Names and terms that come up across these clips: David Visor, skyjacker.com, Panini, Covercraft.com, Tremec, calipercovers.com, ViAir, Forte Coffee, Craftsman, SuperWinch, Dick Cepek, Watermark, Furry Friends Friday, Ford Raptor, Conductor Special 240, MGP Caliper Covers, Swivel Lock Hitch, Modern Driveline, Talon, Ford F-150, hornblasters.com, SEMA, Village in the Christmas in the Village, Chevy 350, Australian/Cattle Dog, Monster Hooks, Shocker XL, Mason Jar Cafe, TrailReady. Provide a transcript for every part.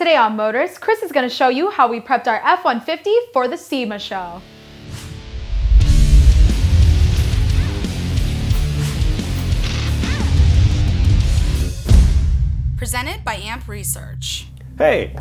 Today on Motorz, Chris is going to show you how we prepped our F-150 for the SEMA show. Presented by Amp Research. Hey,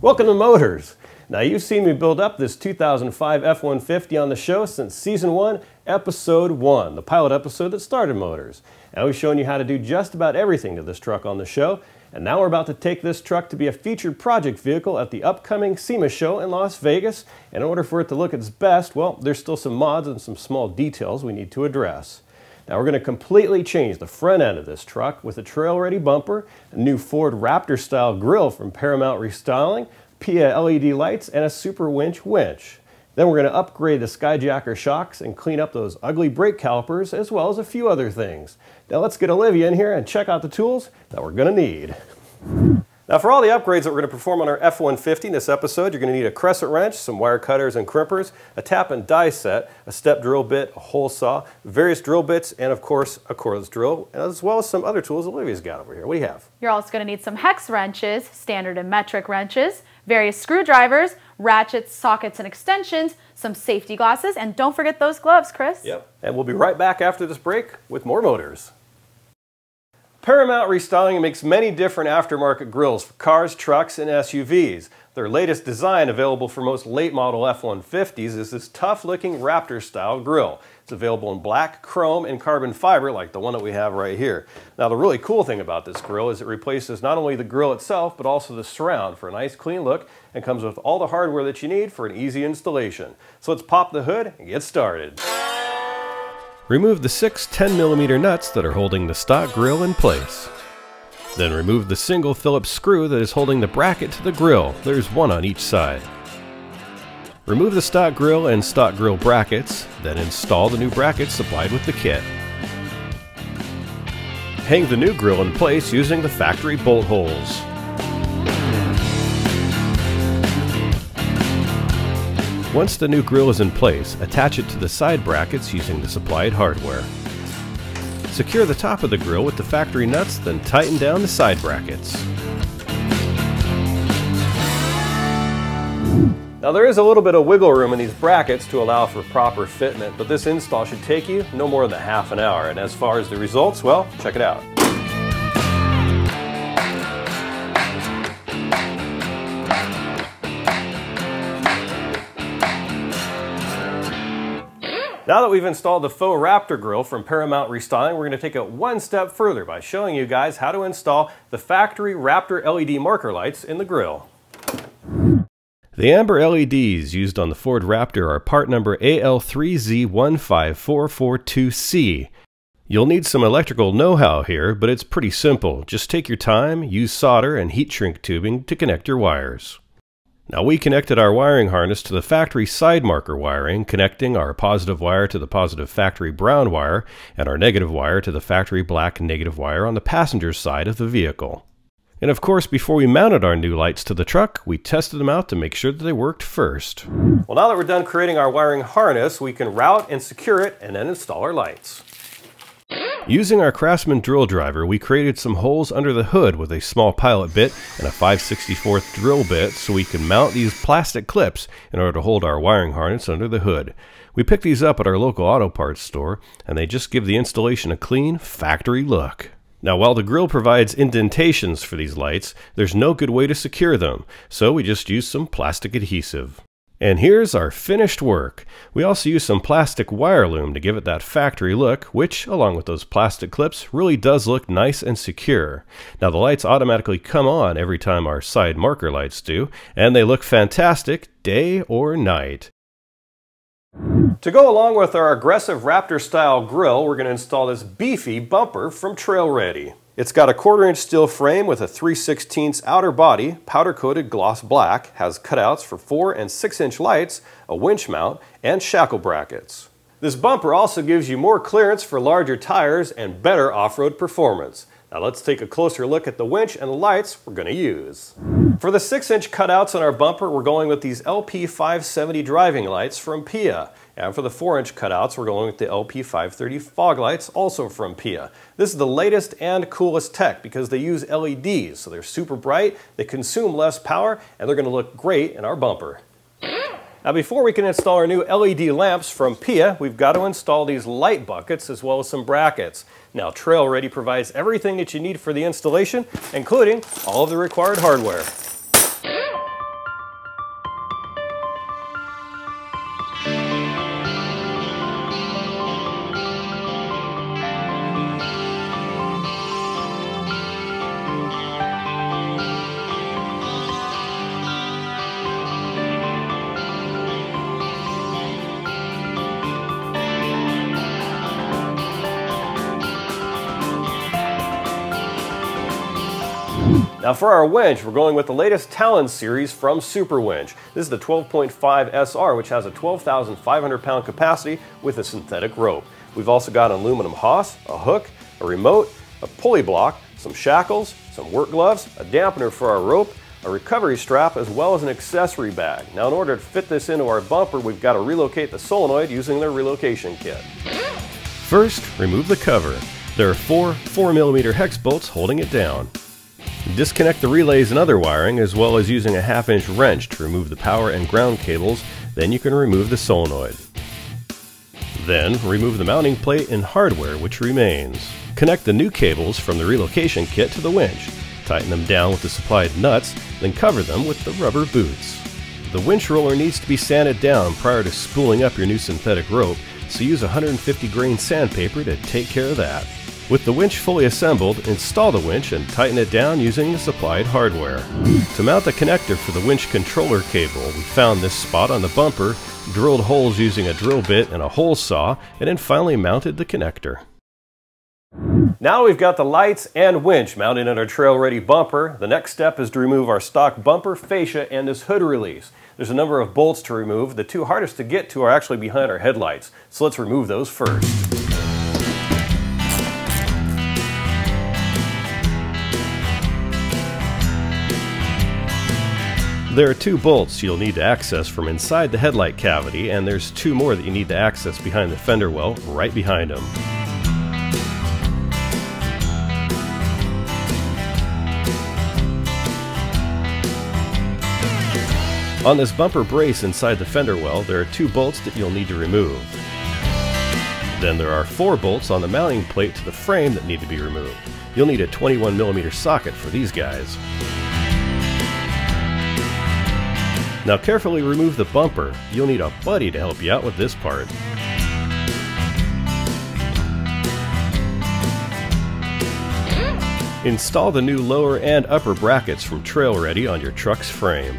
welcome to Motorz. Now you've seen me build up this 2005 F-150 on the show since Season 1, Episode 1, the pilot episode that started Motorz. And we've shown you how to do just about everything to this truck on the show. And now we're about to take this truck to be a featured project vehicle at the upcoming SEMA show in Las Vegas. And in order for it to look its best, well, there's still some mods and some small details we need to address. Now we're going to completely change the front end of this truck with a TrailReady bumper, a new Ford Raptor style grille from Paramount Restyling, PIAA LED lights, and a SuperWinch winch. Then we're going to upgrade the Skyjacker shocks and clean up those ugly brake calipers, as well as a few other things. Now let's get Olivia in here and check out the tools that we're going to need. Now for all the upgrades that we're going to perform on our F-150 in this episode, you're going to need a crescent wrench, some wire cutters and crimpers, a tap and die set, a step drill bit, a hole saw, various drill bits, and of course a cordless drill, as well as some other tools Olivia's got over here. What do you have? You're also going to need some hex wrenches, standard and metric wrenches, various screwdrivers, ratchets, sockets, and extensions, some safety glasses, and don't forget those gloves, Chris. Yep. And we'll be right back after this break with more Motorz. Paramount Restyling makes many different aftermarket grills for cars, trucks, and SUVs. Their latest design available for most late model F-150s is this tough looking Raptor style grill. It's available in black, chrome, and carbon fiber like the one that we have right here. Now the really cool thing about this grill is it replaces not only the grill itself but also the surround for a nice clean look and comes with all the hardware that you need for an easy installation. So let's pop the hood and get started. Remove the 6 10mm nuts that are holding the stock grill in place. Then remove the single Phillips screw that is holding the bracket to the grill. There's one on each side. Remove the stock grill and stock grill brackets, then install the new brackets supplied with the kit. Hang the new grill in place using the factory bolt holes. Once the new grill is in place, attach it to the side brackets using the supplied hardware. Secure the top of the grill with the factory nuts, then tighten down the side brackets. Now there is a little bit of wiggle room in these brackets to allow for proper fitment, but this install should take you no more than half an hour. And as far as the results, well, check it out. Now that we've installed the faux Raptor grill from Paramount Restyling, we're going to take it one step further by showing you guys how to install the factory Raptor LED marker lights in the grill. The amber LEDs used on the Ford Raptor are part number AL3Z15442C. You'll need some electrical know-how here, but it's pretty simple. Just take your time, use solder and heat shrink tubing to connect your wires. Now we connected our wiring harness to the factory side marker wiring, connecting our positive wire to the positive factory brown wire and our negative wire to the factory black negative wire on the passenger side of the vehicle. And of course, before we mounted our new lights to the truck, we tested them out to make sure that they worked first. Well, now that we're done creating our wiring harness, we can route and secure it and then install our lights. Using our Craftsman drill driver, we created some holes under the hood with a small pilot bit and a 5/64 drill bit so we could mount these plastic clips in order to hold our wiring harness under the hood. We picked these up at our local auto parts store, and they just give the installation a clean, factory look. Now while the grill provides indentations for these lights, there's no good way to secure them, so we just used some plastic adhesive. And here's our finished work. We also used some plastic wire loom to give it that factory look, which, along with those plastic clips, really does look nice and secure. Now the lights automatically come on every time our side marker lights do, and they look fantastic day or night. To go along with our aggressive Raptor-style grill, we're going to install this beefy bumper from TrailReady. It's got a 1/4-inch steel frame with a 3/16 outer body, powder-coated gloss black, has cutouts for 4- and 6-inch lights, a winch mount, and shackle brackets. This bumper also gives you more clearance for larger tires and better off-road performance. Now let's take a closer look at the winch and the lights we're going to use. For the 6-inch cutouts on our bumper, we're going with these LP570 driving lights from PIAA. And for the 4-inch cutouts, we're going with the LP530 fog lights, also from PIAA. This is the latest and coolest tech because they use LEDs, so they're super bright, they consume less power, and they're going to look great in our bumper. Now, before we can install our new LED lamps from PIAA, we've got to install these light buckets as well as some brackets. Now, TrailReady provides everything that you need for the installation, including all of the required hardware. Now for our winch, we're going with the latest Talon series from SuperWinch. This is the 12.5 SR, which has a 12,500 pound capacity with a synthetic rope. We've also got an aluminum hoss, a hook, a remote, a pulley block, some shackles, some work gloves, a dampener for our rope, a recovery strap, as well as an accessory bag. Now in order to fit this into our bumper, we've got to relocate the solenoid using their relocation kit. First, remove the cover. There are four 4mm hex bolts holding it down. Disconnect the relays and other wiring, as well as using a 1/2-inch wrench to remove the power and ground cables, then you can remove the solenoid. Then, remove the mounting plate and hardware which remains. Connect the new cables from the relocation kit to the winch, tighten them down with the supplied nuts, then cover them with the rubber boots. The winch roller needs to be sanded down prior to spooling up your new synthetic rope, so use 150 grain sandpaper to take care of that. With the winch fully assembled, install the winch and tighten it down using the supplied hardware. To mount the connector for the winch controller cable, we found this spot on the bumper, drilled holes using a drill bit and a hole saw, and then finally mounted the connector. Now we've got the lights and winch mounted on our TrailReady bumper. The next step is to remove our stock bumper fascia and this hood release. There's a number of bolts to remove. The two hardest to get to are actually behind our headlights, so let's remove those first. There are two bolts you'll need to access from inside the headlight cavity, and there's two more that you need to access behind the fender well, right behind them. On this bumper brace inside the fender well, there are two bolts that you'll need to remove. Then there are four bolts on the mounting plate to the frame that need to be removed. You'll need a 21mm socket for these guys. Now carefully remove the bumper. You'll need a buddy to help you out with this part. Install the new lower and upper brackets from TrailReady on your truck's frame.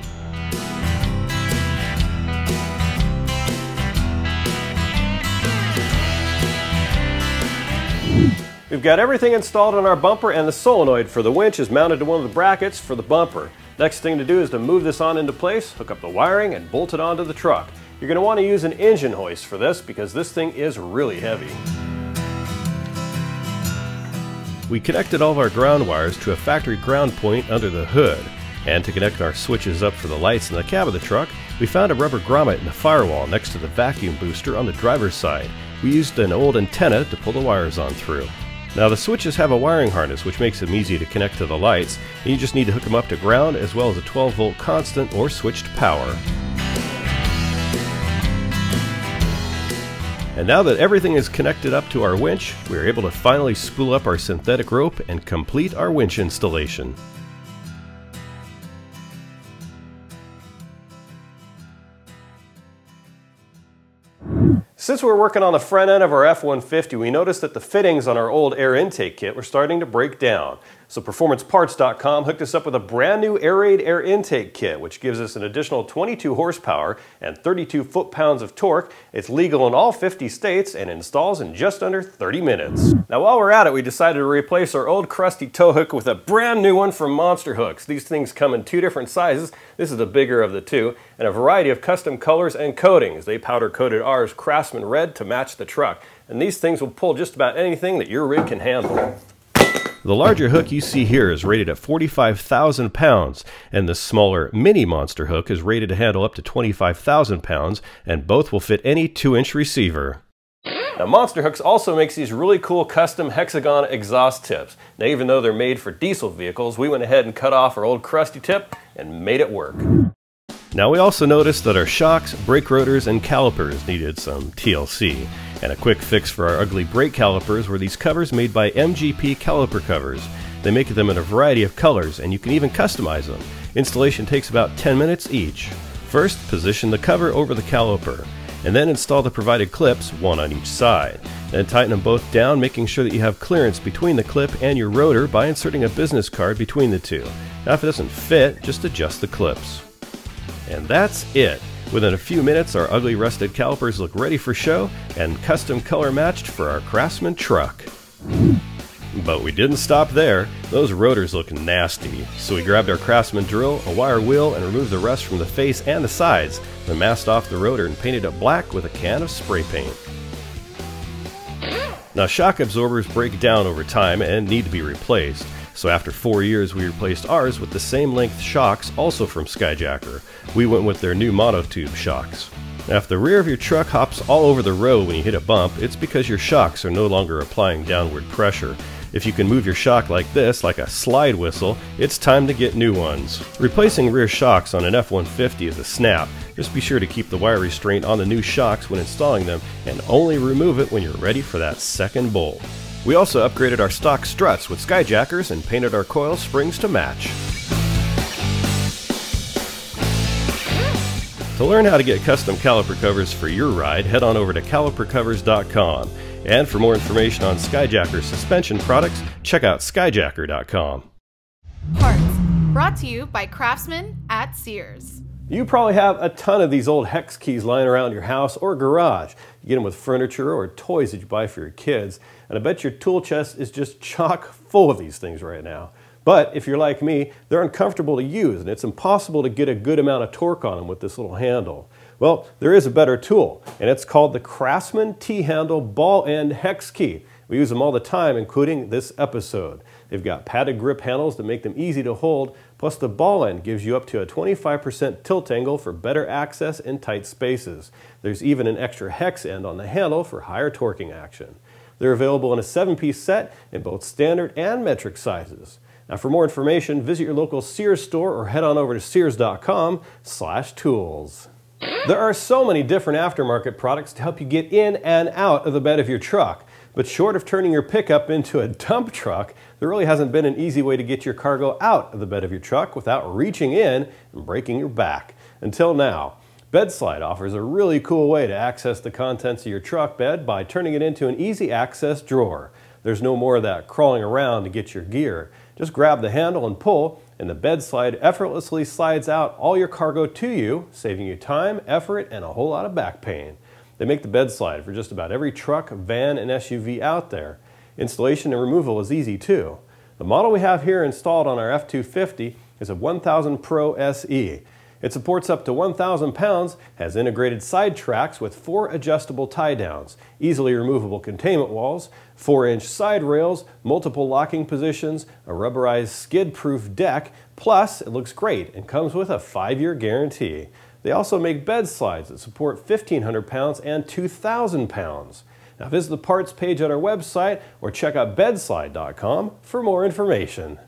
We've got everything installed on our bumper, and the solenoid for the winch is mounted to one of the brackets for the bumper. Next thing to do is to move this on into place, hook up the wiring, and bolt it onto the truck. You're going to want to use an engine hoist for this because this thing is really heavy. We connected all of our ground wires to a factory ground point under the hood. And to connect our switches up for the lights in the cab of the truck, we found a rubber grommet in the firewall next to the vacuum booster on the driver's side. We used an old antenna to pull the wires on through. Now the switches have a wiring harness, which makes them easy to connect to the lights, and you just need to hook them up to ground as well as a 12 volt constant or switched power. And now that everything is connected up to our winch, we are able to finally spool up our synthetic rope and complete our winch installation. Since we're working on the front end of our F-150, we noticed that the fittings on our old air intake kit were starting to break down. So performanceparts.com hooked us up with a brand new Airaid air intake kit, which gives us an additional 22 horsepower and 32 foot-pounds of torque. It's legal in all 50 states and installs in just under 30 minutes. Now while we're at it, we decided to replace our old crusty tow hook with a brand new one from Monster Hooks. These things come in two different sizes. This is the bigger of the two, and a variety of custom colors and coatings. They powder coated ours Craftsman red to match the truck. And these things will pull just about anything that your rig can handle. The larger hook you see here is rated at 45,000 pounds, and the smaller mini monster hook is rated to handle up to 25,000 pounds, and both will fit any 2-inch receiver. Now, Monster Hooks also makes these really cool custom hexagon exhaust tips. Now, even though they're made for diesel vehicles, we went ahead and cut off our old crusty tip and made it work. Now, we also noticed that our shocks, brake rotors, and calipers needed some TLC. And a quick fix for our ugly brake calipers were these covers made by MGP Caliper Covers. They make them in a variety of colors, and you can even customize them. Installation takes about 10 minutes each. First, position the cover over the caliper, and then install the provided clips, one on each side. Then tighten them both down, making sure that you have clearance between the clip and your rotor by inserting a business card between the two. Now, if it doesn't fit, just adjust the clips. And that's it. Within a few minutes, our ugly rusted calipers look ready for show and custom color matched for our Craftsman truck. But we didn't stop there. Those rotors look nasty. So we grabbed our Craftsman drill, a wire wheel, and removed the rust from the face and the sides, then masked off the rotor and painted it black with a can of spray paint. Now, shock absorbers break down over time and need to be replaced. So after 4 years, we replaced ours with the same length shocks, also from Skyjacker. We went with their new monotube shocks. Now, if the rear of your truck hops all over the road when you hit a bump, it's because your shocks are no longer applying downward pressure. If you can move your shock like this, like a slide whistle, it's time to get new ones. Replacing rear shocks on an F-150 is a snap. Just be sure to keep the wire restraint on the new shocks when installing them, and only remove it when you're ready for that second bolt. We also upgraded our stock struts with Skyjackers and painted our coil springs to match. To learn how to get custom caliper covers for your ride, head on over to calipercovers.com. And for more information on Skyjacker suspension products, check out skyjacker.com. Parts brought to you by Craftsman at Sears. You probably have a ton of these old hex keys lying around your house or garage. You get them with furniture or toys that you buy for your kids. And I bet your tool chest is just chock full of these things right now. But if you're like me, they're uncomfortable to use, and it's impossible to get a good amount of torque on them with this little handle. Well, there is a better tool, and it's called the Craftsman T-Handle Ball End Hex Key. We use them all the time, including this episode. They've got padded grip handles that make them easy to hold, plus the ball end gives you up to a 25% tilt angle for better access in tight spaces. There's even an extra hex end on the handle for higher torquing action. They're available in a 7-piece set in both standard and metric sizes. Now, for more information, visit your local Sears store or head on over to sears.com/tools. There are so many different aftermarket products to help you get in and out of the bed of your truck, but short of turning your pickup into a dump truck, there really hasn't been an easy way to get your cargo out of the bed of your truck without reaching in and breaking your back. Until now. BedSlide offers a really cool way to access the contents of your truck bed by turning it into an easy access drawer. There's no more of that crawling around to get your gear. Just grab the handle and pull, and the BedSlide effortlessly slides out all your cargo to you, saving you time, effort, and a whole lot of back pain. They make the BedSlide for just about every truck, van, and SUV out there. Installation and removal is easy too. The model we have here installed on our F-250 is a 1000 Pro SE. It supports up to 1,000 pounds, has integrated side tracks with 4 adjustable tie downs, easily removable containment walls, 4-inch side rails, multiple locking positions, a rubberized skid-proof deck, plus it looks great and comes with a 5-year guarantee. They also make bed slides that support 1,500 pounds and 2,000 pounds. Now, visit the parts page on our website or check out bedslide.com for more information.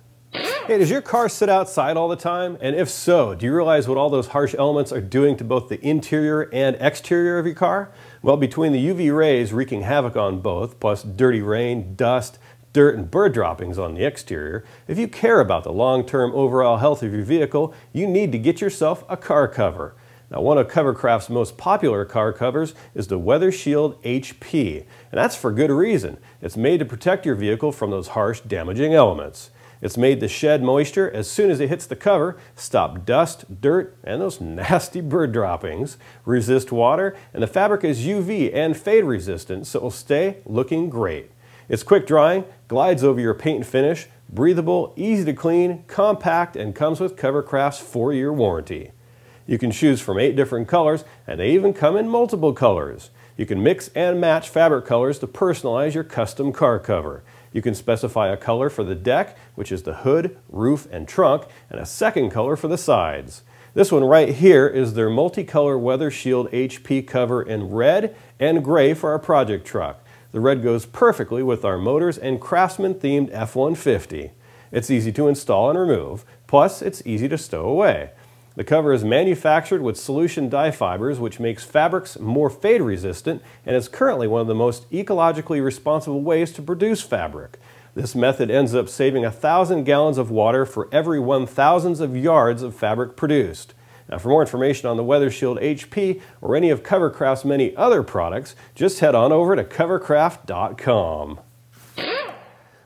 Hey, does your car sit outside all the time? And if so, do you realize what all those harsh elements are doing to both the interior and exterior of your car? Well, between the UV rays wreaking havoc on both, plus dirty rain, dust, dirt, and bird droppings on the exterior, if you care about the long-term overall health of your vehicle, you need to get yourself a car cover. Now, one of Covercraft's most popular car covers is the WeatherShield HP, and that's for good reason. It's made to protect your vehicle from those harsh, damaging elements. It's made to shed moisture as soon as it hits the cover, stop dust, dirt, and those nasty bird droppings, resist water, and the fabric is UV and fade resistant, so it'll stay looking great. It's quick drying, glides over your paint and finish, breathable, easy to clean, compact, and comes with Covercraft's 4-year warranty. You can choose from 8 different colors, and they even come in multiple colors. You can mix and match fabric colors to personalize your custom car cover. You can specify a color for the deck, which is the hood, roof, and trunk, and a second color for the sides. This one right here is their multicolor WeatherShield HP cover in red and gray for our project truck. The red goes perfectly with our Motorz and Craftsman themed F-150. It's easy to install and remove, plus it's easy to stow away. The cover is manufactured with solution dye fibers, which makes fabrics more fade resistant and is currently one of the most ecologically responsible ways to produce fabric. This method ends up saving 1,000 gallons of water for every 1,000 of yards of fabric produced. Now, for more information on the WeatherShield HP or any of Covercraft's many other products, just head on over to Covercraft.com.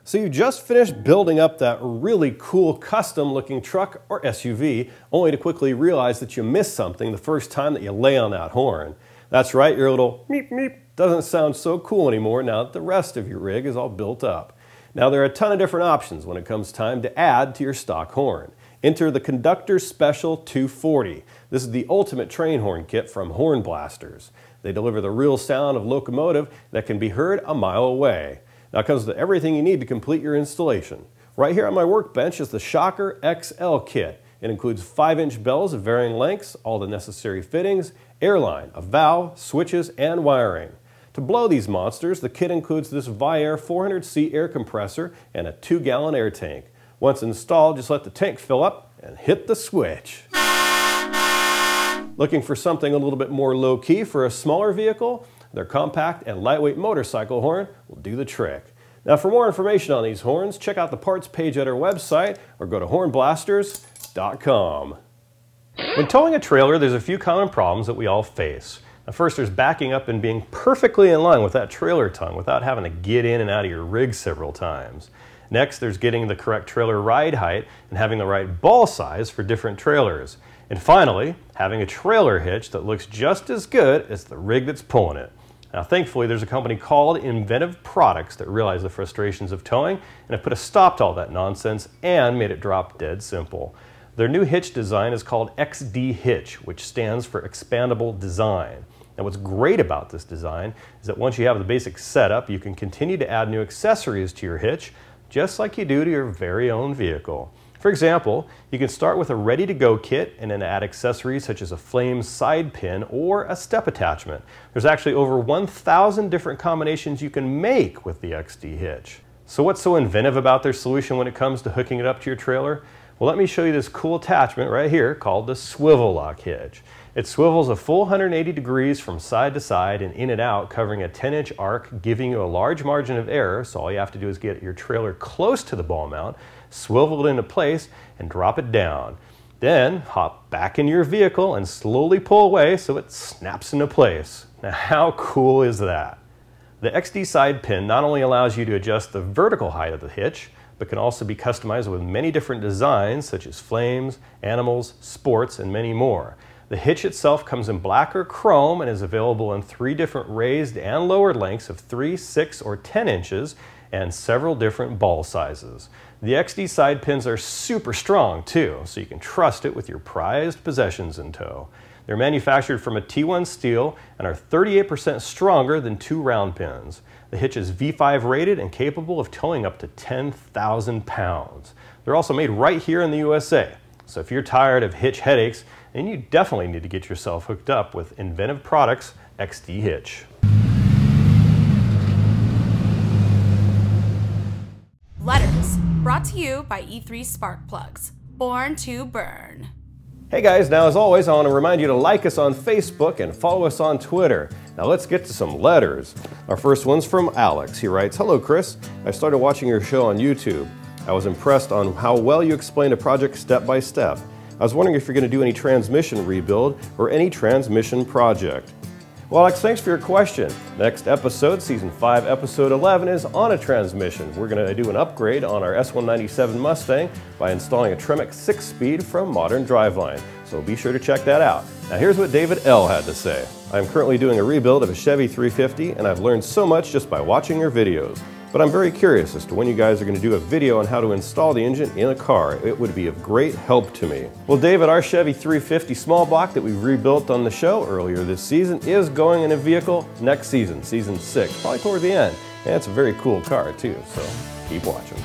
So you just finished building up that really cool custom looking truck or SUV, only to quickly realize that you missed something the first time that you lay on that horn. That's right, your little meep meep doesn't sound so cool anymore now that the rest of your rig is all built up. Now there are a ton of different options when it comes time to add to your stock horn. Enter the Conductor Special 240. This is the ultimate train horn kit from Horn Blasters. They deliver the real sound of locomotive that can be heard a mile away. Now comes with everything you need to complete your installation. Right here on my workbench is the Shocker XL kit. It includes 5-inch bells of varying lengths, all the necessary fittings, airline, a valve, switches, and wiring. To blow these monsters, the kit includes this Viair 400C air compressor and a 2-gallon air tank. Once installed, just let the tank fill up and hit the switch. Looking for something a little bit more low-key for a smaller vehicle? Their compact and lightweight motorcycle horn will do the trick. Now for more information on these horns, check out the parts page at our website or go to hornblasters.com. When towing a trailer, there's a few common problems that we all face. Now first, there's backing up and being perfectly in line with that trailer tongue without having to get in and out of your rig several times. Next, there's getting the correct trailer ride height and having the right ball size for different trailers. And finally, having a trailer hitch that looks just as good as the rig that's pulling it. Now, thankfully, there's a company called Inventive Products that realized the frustrations of towing and have put a stop to all that nonsense and made it drop dead simple. Their new hitch design is called XD Hitch, which stands for Expandable Design. Now, what's great about this design is that once you have the basic setup, you can continue to add new accessories to your hitch, just like you do to your very own vehicle. For example, you can start with a ready-to-go kit and then add accessories such as a flame side pin or a step attachment. There's actually over 1,000 different combinations you can make with the XD Hitch. So what's so inventive about their solution when it comes to hooking it up to your trailer? Well, let me show you this cool attachment right here called the Swivel Lock Hitch. It swivels a full 180 degrees from side to side and in and out, covering a 10-inch arc, giving you a large margin of error, so all you have to do is get your trailer close to the ball mount, swivel it into place, and drop it down. Then hop back in your vehicle and slowly pull away so it snaps into place. Now, how cool is that? The XD side pin not only allows you to adjust the vertical height of the hitch, but can also be customized with many different designs such as flames, animals, sports, and many more. The hitch itself comes in black or chrome and is available in 3 different raised and lowered lengths of 3, 6, or 10 inches and several different ball sizes. The XD side pins are super strong too, so you can trust it with your prized possessions in tow. They're manufactured from a T1 steel and are 38% stronger than 2 round pins. The hitch is V5 rated and capable of towing up to 10,000 pounds. They're also made right here in the USA. So if you're tired of hitch headaches, then you definitely need to get yourself hooked up with Inventive Products XD Hitch. Letters, brought to you by E3 Spark Plugs, born to burn. Hey guys, now as always, I want to remind you to like us on Facebook and follow us on Twitter. Now let's get to some letters. Our first one's from Alex. He writes, "Hello Chris, I started watching your show on YouTube. I was impressed on how well you explained a project step by step. I was wondering if you're going to do any transmission rebuild or any transmission project." Well, Alex, thanks for your question. Next episode, Season 5, Episode 11, is on a transmission. We're going to do an upgrade on our S197 Mustang by installing a Tremec 6-speed from Modern Driveline. So be sure to check that out. Now here's what David L. had to say. "I'm currently doing a rebuild of a Chevy 350, and I've learned so much just by watching your videos. But I'm very curious as to when you guys are going to do a video on how to install the engine in a car. It would be of great help to me." Well, David, our Chevy 350 small block that we rebuilt on the show earlier this season is going in a vehicle next season, Season 6, probably toward the end. And it's a very cool car too, so keep watching.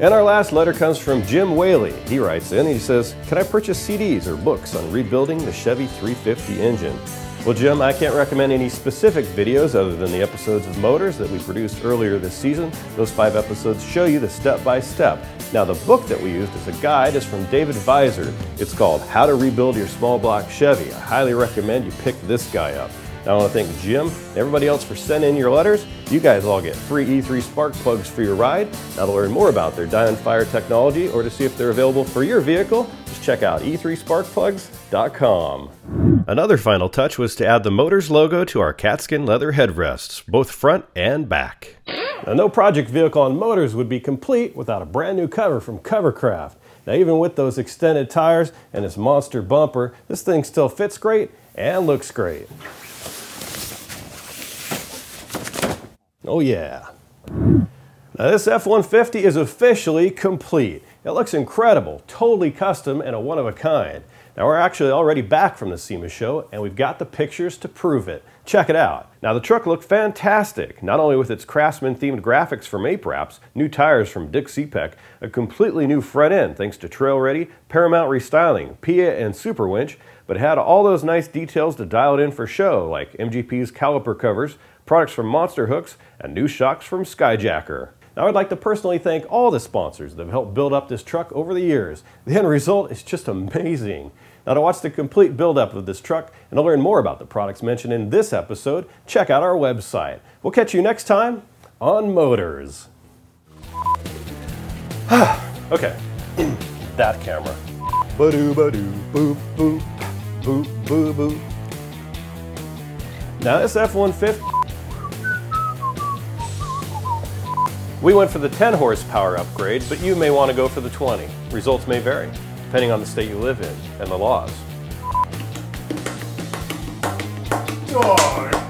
And our last letter comes from Jim Whaley. He writes in and he says, can I purchase CDs or books on rebuilding the Chevy 350 engine? Well, Jim, I can't recommend any specific videos other than the episodes of Motorz that we produced earlier this season. Those 5 episodes show you the step-by-step. Now, the book that we used as a guide is from David Visor. It's called How to Rebuild Your Small Block Chevy. I highly recommend you pick this guy up. I want to thank Jim and everybody else for sending in your letters. You guys all get free E3 Spark Plugs for your ride. Now to learn more about their die-on-fire technology or to see if they're available for your vehicle, just check out e3sparkplugs.com. Another final touch was to add the Motorz logo to our catskin leather headrests, both front and back. Now, no project vehicle on Motorz would be complete without a brand new cover from Covercraft. Now, even with those extended tires and this monster bumper, this thing still fits great and looks great. Oh yeah. Now this F-150 is officially complete. It looks incredible, totally custom and a one of a kind. Now we're actually already back from the SEMA show and we've got the pictures to prove it. Check it out. Now the truck looked fantastic, not only with its Craftsman themed graphics from Ape Wraps, new tires from Dick Cepek, a completely new front end thanks to TrailReady, Paramount Restyling, PIAA and SuperWinch, but it had all those nice details to dial it in for show like MGP's Caliper Covers, products from Monster Hooks, and new shocks from Skyjacker. Now I'd like to personally thank all the sponsors that have helped build up this truck over the years. The end result is just amazing. Now to watch the complete build-up of this truck and to learn more about the products mentioned in this episode, check out our website. We'll catch you next time on Motorz. Okay, that camera. Ba-doo, ba-doo, boop, boop, boop, boop, boop. Now this F-150... We went for the 10 horsepower upgrade, but you may want to go for the 20. Results may vary, depending on the state you live in and the laws. Oh.